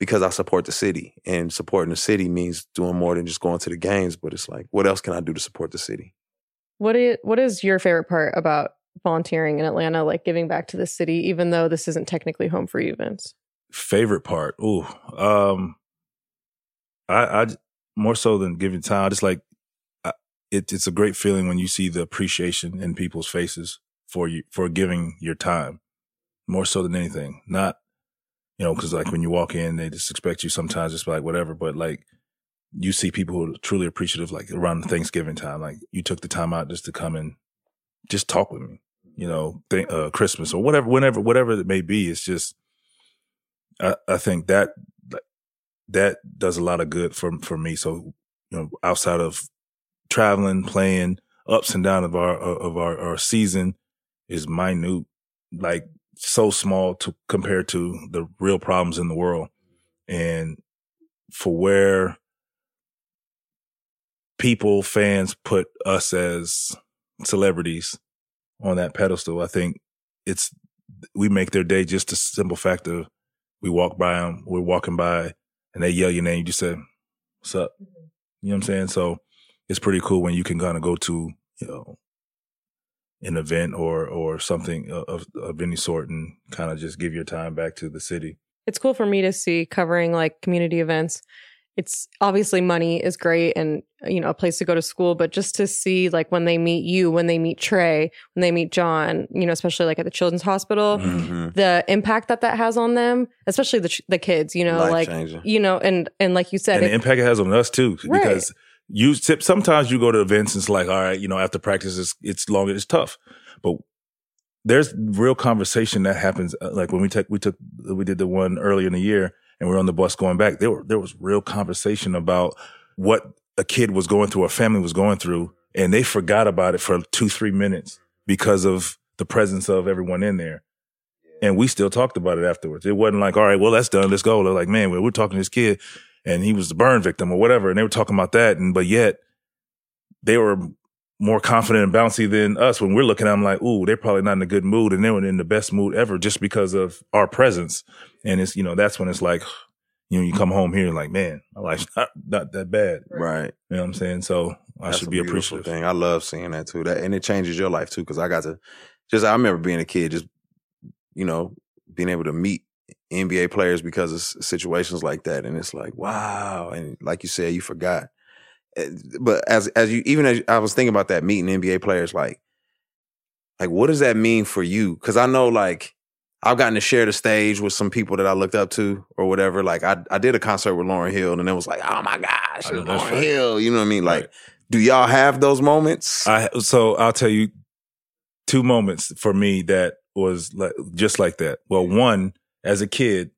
because I support the city. And supporting the city means doing more than just going to the games. But it's like, what else can I do to support the city? What is, what is your favorite part about volunteering in Atlanta, like giving back to the city, even though this isn't technically home for you, Vince? Favorite part? Ooh, um, I, I more so than giving time, just like I, it, it's a great feeling when you see the appreciation in people's faces for you, for giving your time, more so than anything. Not, you know, because like when you walk in, they just expect you sometimes just like whatever, but like you see people who are truly appreciative, like around Thanksgiving time, like you took the time out just to come and just talk with me, you know, th- uh, Christmas or whatever, whenever, whatever it may be. It's just, I, I think that that does a lot of good for for me. So, you know, outside of traveling, playing, ups and downs of our of our, our season is minute, like so small to compared to the real problems in the world, and for where people, fans put us as celebrities on that pedestal. I think it's, we make their day just the simple fact of we walk by them, we're walking by and they yell your name. You just say, what's up? Mm-hmm. You know what I'm saying? So it's pretty cool when you can kind of go to, you know, an event or, or something of, of any sort and kind of just give your time back to the city. It's cool for me to see covering like community events. It's obviously money is great and, you know, a place to go to school, but just to see like when they meet you, when they meet Trey, when they meet John, you know, especially like at the children's hospital, mm-hmm. the impact that that has on them, especially the the kids, you know, life-changing. Like, you know, and, and like you said, and it, the impact it has on us too, right. Because you tip, sometimes you go to events and it's like, all right, you know, after practice, it's, it's longer, it's tough, but there's real conversation that happens. Like when we take, we took, we did the one earlier in the year, and we were on the bus going back, there were, there was real conversation about what a kid was going through, a family was going through, and they forgot about it for two, three minutes because of the presence of everyone in there. And we still talked about it afterwards. It wasn't like, all right, well, that's done, let's go. They're like, man, we're talking to this kid, and he was the burn victim or whatever, and they were talking about that, and but yet they were more confident and bouncy than us. When we're looking at them like, ooh, they're probably not in a good mood, and they were in the best mood ever just because of our presence. And it's, you know, that's when it's like, you know, you come home here like, man, my life's not, not that bad. Right. You know what I'm saying? So I that's should be appreciative. Thing. I love seeing that too. That, and it changes your life too. Cause I got to just, I remember being a kid, just, you know, being able to meet N B A players because of situations like that. And it's like, wow. And like you said, you forgot. But as as you even as I was thinking about that meeting N B A players, like like what does that mean for you? Because I know like I've gotten to share the stage with some people that I looked up to or whatever. Like I I did a concert with Lauryn Hill and it was like, oh my gosh, Lauryn right. Hill, you know what I mean? Like, right. Do y'all have those moments? I so I'll tell you two moments for me that was like just like that. Well, one, as a kid,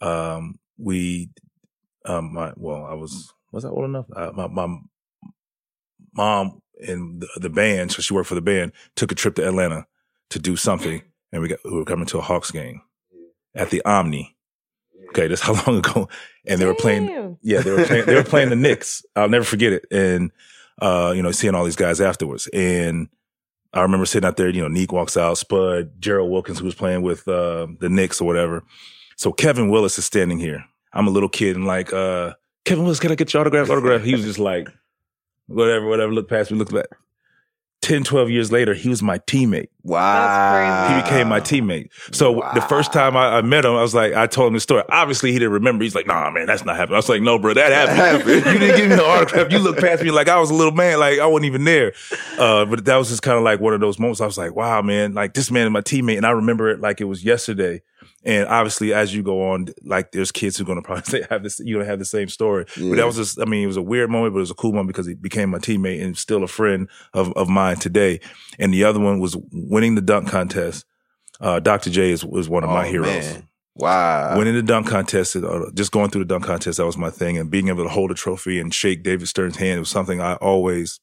um, we um, my well, I was. Was I old enough? Uh, my, my mom and the, the band, so she worked for the band, took a trip to Atlanta to do something, and we got we were coming to a Hawks game at the Omni. Okay, that's how long ago. And they were playing. Yeah, they were playing. They were playing the Knicks. I'll never forget it. And uh, you know, seeing all these guys afterwards. And I remember sitting out there. You know, Neek walks out. Spud, Gerald Wilkins, who was playing with uh, the Knicks or whatever. So Kevin Willis is standing here. I'm a little kid and like. Uh, Kevin Willis, can I get your autograph? Autograph. He was just like, whatever, whatever. Look past me, look back. ten, twelve years later, he was my teammate. Wow. That's crazy. He became my teammate. So wow. The first time I, I met him, I was like, I told him the story. Obviously, he didn't remember. He's like, nah, man, that's not happening. I was like, no, bro, that happened. That happened. You didn't give me the autograph. You looked past me like I was a little man. Like, I wasn't even there. Uh, but that was just kind of like one of those moments. I was like, wow, man, like this man is my teammate. And I remember it like it was yesterday. And obviously, as you go on, like there's kids who are gonna probably say have this, you don't have the same story. Yeah. But that was just, I mean, it was a weird moment, but it was a cool one because he became my teammate and still a friend of of mine today. And the other one was winning the dunk contest. Uh, Doctor J is was one of oh, my heroes. Man. Wow, winning the dunk contest, just going through the dunk contest, that was my thing. And being able to hold a trophy and shake David Stern's hand was something I always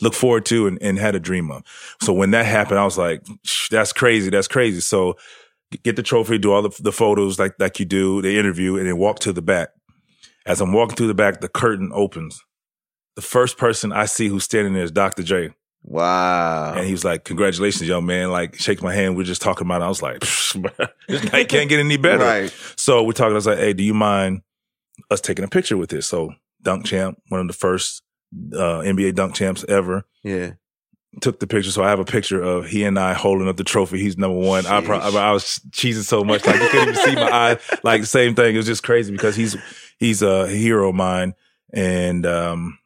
look forward to and, and had a dream of. So when that happened, I was like, that's crazy, that's crazy. So. Get the trophy, do all the, the photos like, like you do, the interview, and then walk to the back. As I'm walking through the back, the curtain opens. The first person I see who's standing there is Doctor J. Wow. And he was like, congratulations, young man. Like, shake my hand. We we're just talking about it. I was like, this night can't get any better. Right. So we're talking. I was like, hey, do you mind us taking a picture with this? So Dunk Champ, one of the first uh, N B A Dunk Champs ever. Yeah. took the picture. So I have a picture of he and I holding up the trophy. He's number one. I, pro- I was cheesing so much. Like, you couldn't even see my eye. Like, the same thing. It was just crazy because he's he's a hero of mine. And, um,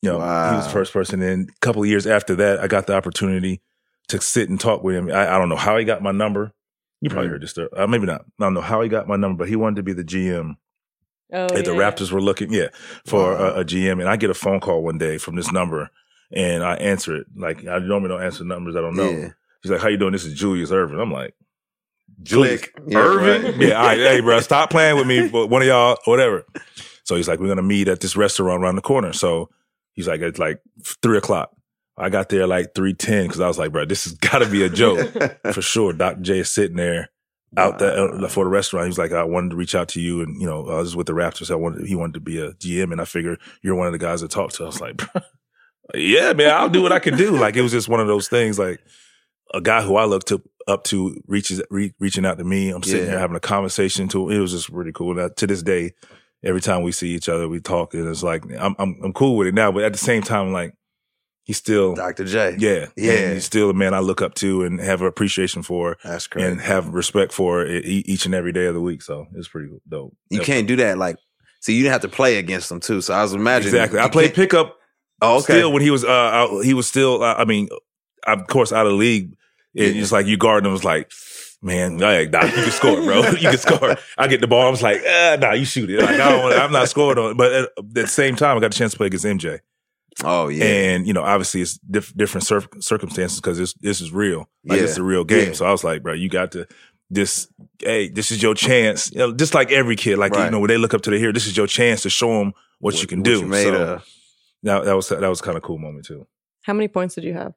you know, wow. he was the first person. And a couple of years after that, I got the opportunity to sit and talk with him. I, I don't know how he got my number. You probably mm-hmm. heard this story. Uh, maybe not. I don't know how he got my number, but he wanted to be the G M. Oh, if yeah. the Raptors were looking, yeah, for wow. a, a G M. And I get a phone call one day from this number, and I answer it. Like, I normally don't answer numbers I don't know. Yeah. He's like, how you doing? This is Julius Erving. I'm like, Julius yeah, Erving? Right. Yeah, all right, hey, bro, stop playing with me, but one of y'all, whatever. So he's like, we're going to meet at this restaurant around the corner. So he's like, it's like three o'clock. I got there like three ten because I was like, bro, this has got to be a joke for sure. Doctor J is sitting there out wow. the, uh, for the restaurant. He was like, I wanted to reach out to you. And, you know, I was with the Raptors. So I wanted, he wanted to be a G M. And I figured you're one of the guys that talked to. I was like, bro. Yeah, man, I'll do what I can do. Like, it was just one of those things. Like, a guy who I looked to, up to reaches re, reaching out to me. I'm sitting yeah. here having a conversation to it. Was just really cool. Now, to this day, every time we see each other, we talk, and it's like I'm I'm I'm cool with it now. But at the same time, like, he's still Doctor J. Yeah, yeah, he's still a man I look up to and have an appreciation for. That's great. And have respect for each and every day of the week. So it's pretty dope. You That's can't cool. do that. Like, see, you didn't have to play against them too. So I was imagining exactly. I played pickup. Oh, okay. Still, when he was, uh, I, he was still. Uh, I mean, I, of course, out of the league. It's yeah. like you guarding him was like, man, like, nah, you can score, bro. You can score. I get the ball. I was like, uh, nah, you shoot it. Like, I don't wanna, I'm not scoring on it. But at the same time, I got a chance to play against M J. Oh yeah. And you know, obviously, it's diff- different cir- circumstances because this this is real. Like yeah. it's a real game. Yeah. So I was like, bro, you got to. This, hey, this is your chance. You know, just like every kid, like right. you know, when they look up to the hero, this is your chance to show them what, what you can what do. You made so, a- That, that was that was kind of a cool moment, too. How many points did you have?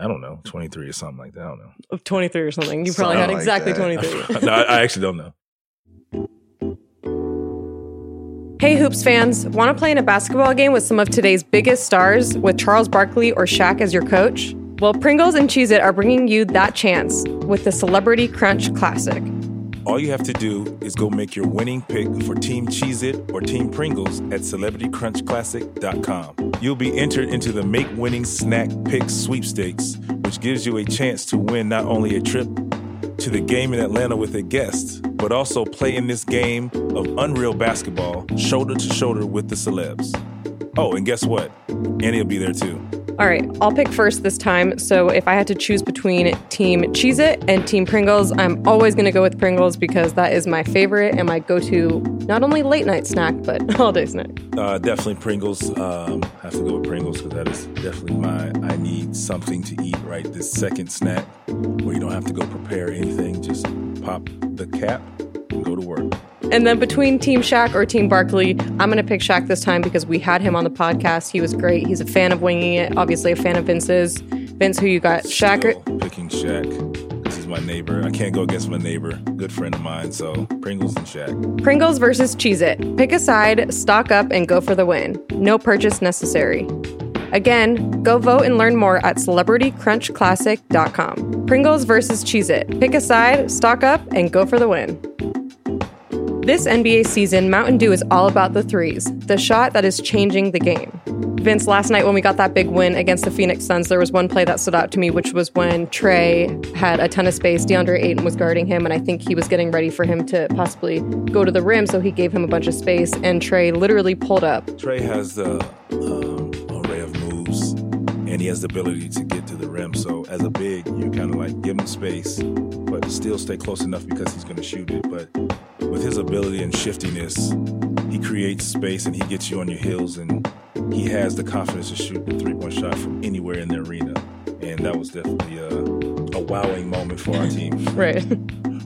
I don't know. twenty-three or something like that. I don't know. twenty-three or something. You probably something had like exactly that. twenty-three. No, I, I actually don't know. Hey, Hoops fans. Want to play in a basketball game with some of today's biggest stars with Charles Barkley or Shaq as your coach? Well, Pringles and Cheez-It are bringing you that chance with the Celebrity Crunch Classic. All you have to do is go make your winning pick for Team Cheez-It or Team Pringles at Celebrity Crunch Classic dot com. You'll be entered into the Make Winning Snack Pick Sweepstakes, which gives you a chance to win not only a trip to the game in Atlanta with a guest, but also play in this game of unreal basketball shoulder to shoulder with the celebs. Oh, and guess what? Annie will be there too. All right, I'll pick first this time. So if I had to choose between Team Cheez-It and Team Pringles, I'm always going to go with Pringles because that is my favorite and my go-to, not only late-night snack, but all-day snack. Uh, definitely Pringles. Um, I have to go with Pringles because that is definitely my I need something to eat right this second snack where you don't have to go prepare anything. Just pop the cap and go to work. And then between Team Shaq or Team Barkley, I'm going to pick Shaq this time because we had him on the podcast. He was great. He's a fan of Winging It, obviously a fan of Vince's. Vince, who you got? Shaq Still or? Picking Shaq because he's my neighbor. I can't go against my neighbor. Good friend of mine. So Pringles and Shaq. Pringles versus Cheez-It. Pick a side, stock up, and go for the win. No purchase necessary. Again, go vote and learn more at Celebrity Crunch Classic dot com. Pringles versus Cheez-It. Pick a side, stock up, and go for the win. This N B A season, Mountain Dew is all about the threes, the shot that is changing the game. Vince, last night when we got that big win against the Phoenix Suns, there was one play that stood out to me, which was when Trey had a ton of space. DeAndre Ayton was guarding him, and I think he was getting ready for him to possibly go to the rim, so he gave him a bunch of space, and Trey literally pulled up. Trey has the um, array of moves, and he has the ability to get to the rim, so as a big, you kind of like give him space, but still stay close enough because he's going to shoot it, but with his ability and shiftiness, he creates space and he gets you on your heels, and he has the confidence to shoot the three-point shot from anywhere in the arena. And that was definitely a, a wowing moment for our team. Right.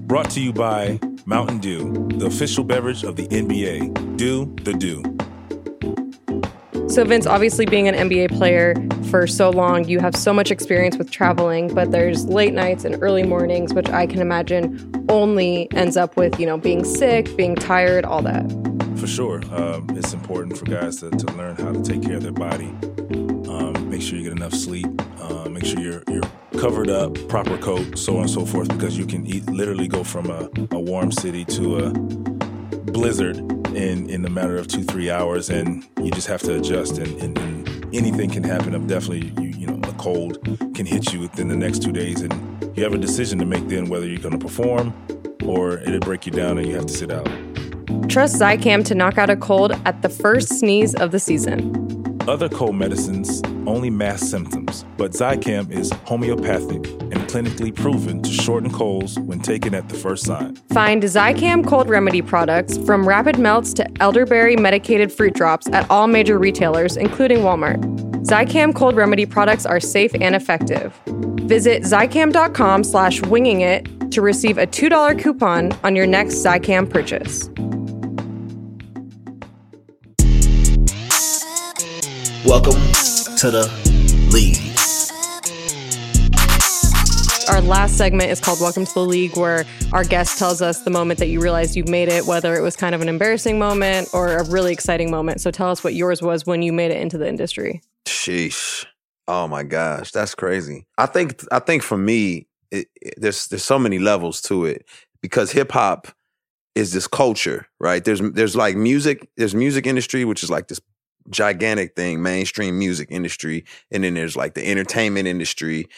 Brought to you by Mountain Dew, the official beverage of the N B A. Do the do. So Vince, obviously being an N B A player for so long, you have so much experience with traveling, but there's late nights and early mornings, which I can imagine only ends up with, you know, being sick, being tired, all that. For sure. Um, it's important for guys to, to learn how to take care of their body. Um, make sure you get enough sleep. Uh, make sure you're, you're covered up, proper coat, so on and so forth, because you can eat, literally go from a, a warm city to a blizzard in in a matter of two three hours, and you just have to adjust, and, and, and anything can happen. I'm definitely you, you know a cold can hit you within the next two days, and you have a decision to make then whether you're going to perform or it'll break you down and you have to sit out. Trust Zicam to knock out a cold at the first sneeze of the season. Other cold medicines only mask symptoms, but Zicam is homeopathic and clinically proven to shorten colds when taken at the first sign. Find Zicam cold remedy products from rapid melts to elderberry medicated fruit drops at all major retailers, including Walmart. Zicam cold remedy products are safe and effective. Visit Zicam.com slash winging it to receive a two dollars coupon on your next Zicam purchase. Welcome to the League. Our last segment is called Welcome to the League, where our guest tells us the moment that you realized you made it, whether it was kind of an embarrassing moment or a really exciting moment. So tell us what yours was when you made it into the industry. Sheesh. Oh my gosh, that's crazy. I think I think for me, it, it, there's there's so many levels to it because hip hop is this culture, right? There's there's like music, there's music industry, which is like this gigantic thing, mainstream music industry, and then there's like the entertainment industry,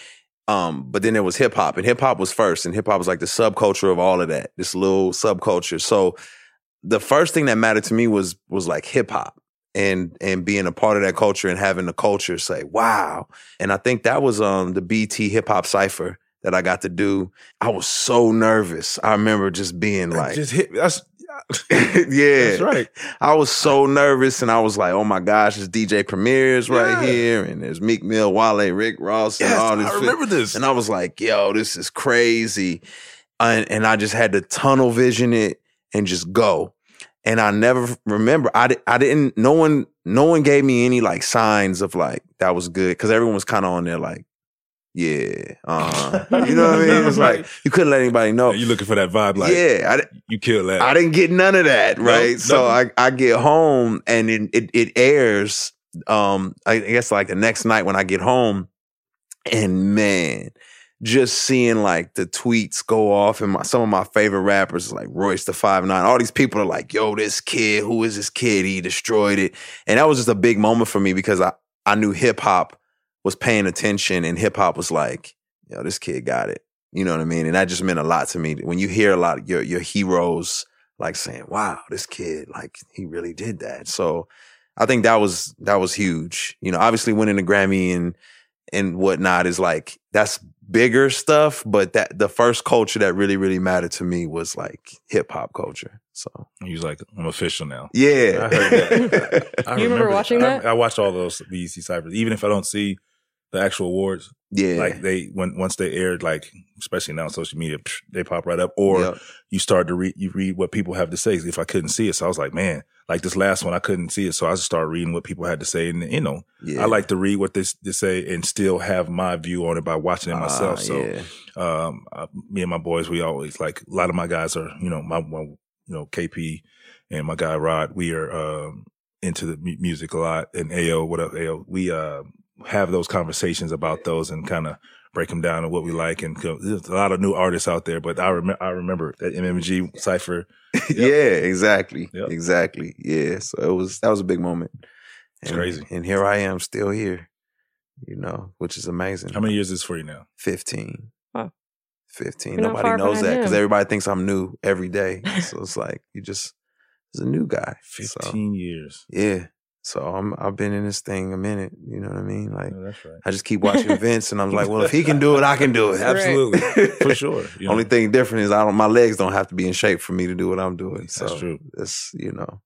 um but then there was hip-hop, and hip-hop was first, and hip-hop was like the subculture of all of that, this little subculture. So the first thing that mattered to me was was like hip-hop and and being a part of that culture and having the culture say wow. And I think that was um the B T hip-hop cypher that I got to do. I was so nervous. I remember just being like, just hit that's yeah, that's right. I was so nervous, and I was like, "Oh my gosh, there's D J Premier's right yeah. here, and there's Meek Mill, Wale, Rick Ross, yes, and all this." I remember fit. this, and I was like, "Yo, this is crazy," and, and I just had to tunnel vision it and just go. And I never remember. I I didn't. No one, no one gave me any like signs of like that was good, because everyone was kind of on there like, yeah, uh, you know what I mean? It was like, you couldn't let anybody know. You're looking for that vibe, like, yeah, I, you killed that. I didn't get none of that, right? Nope, so I, I get home, and it, it, it airs, um, I guess, like the next night when I get home, and man, just seeing like the tweets go off, and my, some of my favorite rappers like Royce the five nine, all these people are like, yo, this kid, who is this kid? He destroyed it. And that was just a big moment for me because I, I knew hip-hop was paying attention, and hip hop was like, yo, this kid got it. You know what I mean? And that just meant a lot to me. When you hear a lot of your, your heroes like saying, wow, this kid, like he really did that. So I think that was, that was huge. You know, obviously winning the Grammy and, and whatnot is like, that's bigger stuff, but that the first culture that really, really mattered to me was like hip hop culture. So he was like, I'm official now. Yeah. I heard that. I, I you remember, remember watching that? I, I watched all those B E C Cyphers, even if I don't see the actual awards. Yeah. Like they, when, once they aired, like, especially now on social media, they pop right up. Or yep. you start to read, you read what people have to say. If I couldn't see it. So I was like, man, like this last one, I couldn't see it. So I just started reading what people had to say. And, you know, yeah. I like to read what they, they say and still have my view on it by watching it myself. Uh, so, yeah. um, I, me and my boys, we always like, a lot of my guys are, you know, my, my you know, K P and my guy Rod, we are, um, into the m- music a lot, and A O, what up, A O? We, uh, have those conversations about those and kind of break them down and what we like. And there's a lot of new artists out there, but I remember, I remember that M M G Cypher. Yep. yeah, exactly. Yep. Exactly. Yeah. So it was, that was a big moment. It's and, crazy. And here I am still here, you know, which is amazing. How many years is this for you now? fifteen. Wow. fifteen. You're Nobody knows that because everybody thinks I'm new every day. So it's like, you just, it's a new guy. fifteen so, years. Yeah. So I'm, I've been in this thing a minute, you know what I mean? Like, no, that's right. I just keep watching Vince, and I'm like, well, if he can do it, I can do it. Absolutely, for sure. You know? Only thing different is I don't. My legs don't have to be in shape for me to do what I'm doing. So that's true. It's, you know,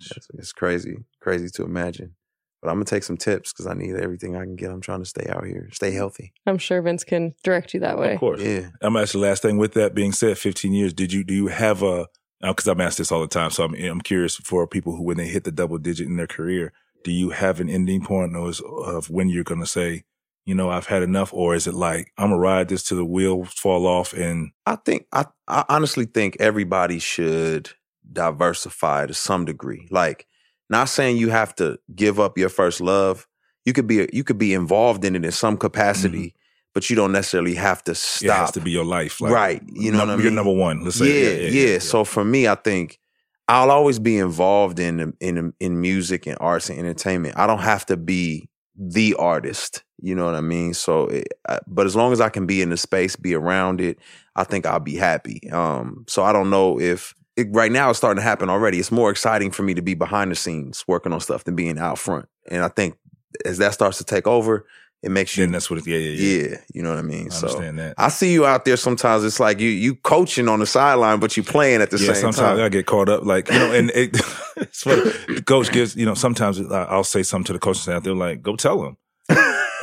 it's, it's crazy, crazy to imagine. But I'm gonna take some tips because I need everything I can get. I'm trying to stay out here, stay healthy. I'm sure Vince can direct you that way. Of course. Yeah. I'm actually last thing with that being said. fifteen years. Did you do you have a Because I'm asked this all the time, so I'm, I'm curious for people who, when they hit the double digit in their career, do you have an ending point of when you're going to say, you know, I've had enough? Or is it like, I'm going to ride this till the wheels fall off? And I think, I, I honestly think everybody should diversify to some degree. Like, not saying you have to give up your first love. You could be, you could be involved in it in some capacity. Mm-hmm. But you don't necessarily have to stop. It has to be your life. Like, right. You know num- what I mean? You're number one. Let's say. Yeah, yeah, yeah. yeah. So for me, I think I'll always be involved in, in, in music and arts and entertainment. I don't have to be the artist. You know what I mean? So, it, I, but as long as I can be in the space, be around it, I think I'll be happy. Um, so I don't know if it, right now it's starting to happen already. It's more exciting for me to be behind the scenes working on stuff than being out front. And I think as that starts to take over, it makes you. Then that's what it, yeah, yeah, yeah. Yeah, you know what I mean? I so understand that. I see you out there sometimes. It's like you you coaching on the sideline, but you playing at the yeah, same sometimes time. Sometimes I get caught up, like, you know, and it, it's what the coach gives, you know, sometimes I'll say something to the coach and say, they're like, go tell them.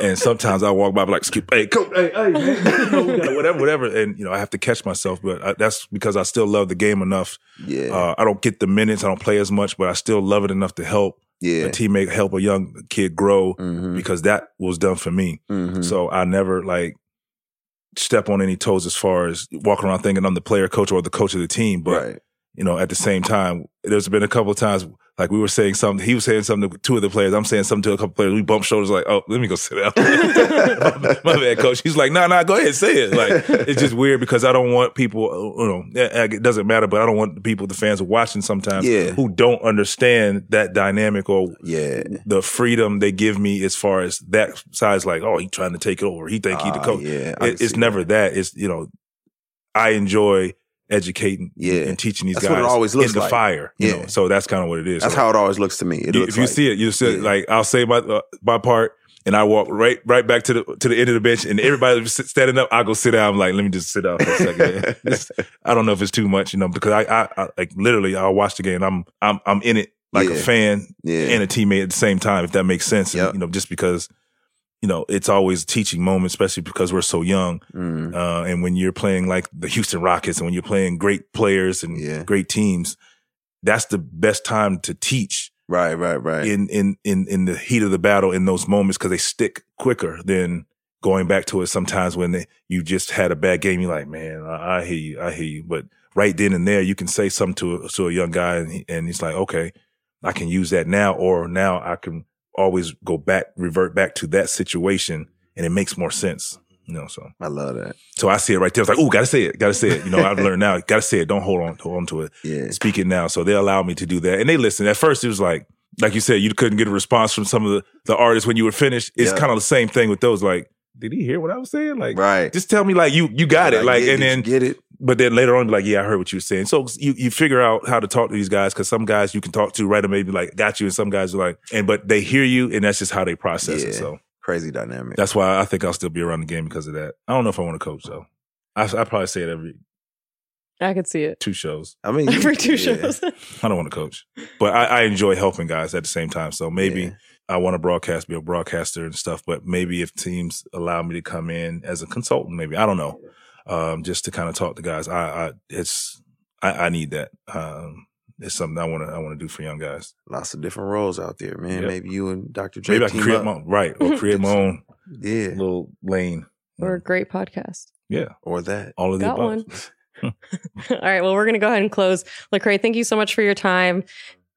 And sometimes I walk by and be like, skip, hey, coach, hey, hey, man, you know, whatever, whatever. And, you know, I have to catch myself, but I, that's because I still love the game enough. Yeah. Uh, I don't get the minutes, I don't play as much, but I still love it enough to help. Yeah. A teammate, help a young kid grow, mm-hmm. because that was done for me. Mm-hmm. So I never like step on any toes as far as walking around thinking I'm the player coach or the coach of the team. But, right. you know, at the same time, there's been a couple of times like we were saying something, he was saying something to two of the players, I'm saying something to a couple of players, we bumped shoulders like, oh, let me go sit down. my, my bad, coach. He's like, nah, nah, go ahead, say it. Like, it's just weird because I don't want people, you know, it doesn't matter, but I don't want the people, the fans are watching sometimes yeah. who don't understand that dynamic or yeah. the freedom they give me as far as that side's like, oh, he trying to take it over. He think uh, he the coach. Yeah, it, it's never that. that. It's, you know, I enjoy educating yeah. and teaching these that's guys what it always looks in the like. Fire. You yeah. know? So that's kind of what it is. That's so, how it always looks to me. It you, looks if you like, see it, you see yeah. it. Like, I'll say my uh, my part and I walk right right back to the to the end of the bench and everybody's standing up, I go sit down. I'm like, let me just sit down for a second. Just, I don't know if it's too much, you know, because I, I, I like literally I'll watch the game. I'm I'm I'm in it like yeah. a fan yeah. and a teammate at the same time, if that makes sense. Yep. And, you know, just because you know, it's always a teaching moment, especially because we're so young. Mm. Uh, and when you're playing like the Houston Rockets and when you're playing great players and yeah. great teams, that's the best time to teach. Right, right, right. In, in, in, in the heat of the battle in those moments, because they stick quicker than going back to it sometimes when they, you just had a bad game. You're like, man, I, I hear you, I hear you. But right then and there, you can say something to a, to a young guy and, he, and he's like, okay, I can use that now, or now I can always go back, revert back to that situation, and it makes more sense. You know, so I love that. So I see it right there. I was like, "Ooh, gotta say it, gotta say it." You know, I've learned now. Gotta say it. Don't hold on, hold on to it. Yeah, speak it now. So they allow me to do that, and they listen. At first, it was like, like you said, you couldn't get a response from some of the, the artists when you were finished. It's yeah. kind of the same thing with those. Like, did he hear what I was saying? Like, right. Just tell me, like you you got yeah, it. Like, like yeah, and then get it. But then later on, be like, yeah, I heard what you were saying. So you, you figure out how to talk to these guys, because some guys you can talk to, right? Or maybe like, got you. And some guys are like, and but they hear you, and that's just how they process yeah, it. So crazy dynamic. That's why I think I'll still be around the game because of that. I don't know if I want to coach, though. I, I probably say it every. I could see it. Two shows. I mean, every two yeah. shows. I don't want to coach, but I, I enjoy helping guys at the same time. So maybe yeah. I want to broadcast, be a broadcaster and stuff. But maybe if teams allow me to come in as a consultant, maybe I don't know. Um, just to kind of talk to guys. I, I it's I, I need that. Um, it's something I want to I want to do for young guys. Lots of different roles out there, man. Yep. Maybe you and Doctor J. Maybe I can create up. my own, right, or create my own yeah. little lane. Or a great podcast. Yeah, or that. All of the above. One. All right. Well, we're gonna go ahead and close. Lecrae, thank you so much for your time.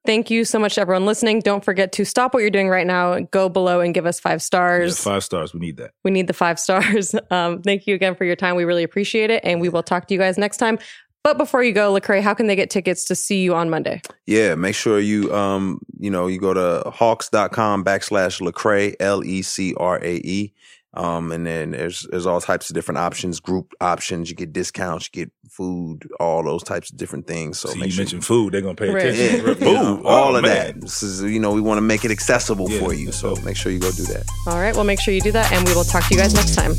Thank you so much to everyone listening. Don't forget to stop what you're doing right now. Go below and give us five stars. Yeah, five stars. We need that. We need the five stars. Um, thank you again for your time. We really appreciate it. And we will talk to you guys next time. But before you go, Lecrae, how can they get tickets to see you on Monday? Yeah, make sure you, um, you know, you go to hawks dot com backslash Lecrae, L E C R A E. Um, and then there's there's all types of different options, group options. You get discounts, you get food, all those types of different things. So See, make you sure mentioned food, they're gonna pay right. attention. Yeah. Food, oh, all of man. that. This is, you know, we want to make it accessible yeah, for you. So dope. Make sure you go do that. All right, well, make sure you do that, and we will talk to you guys next time.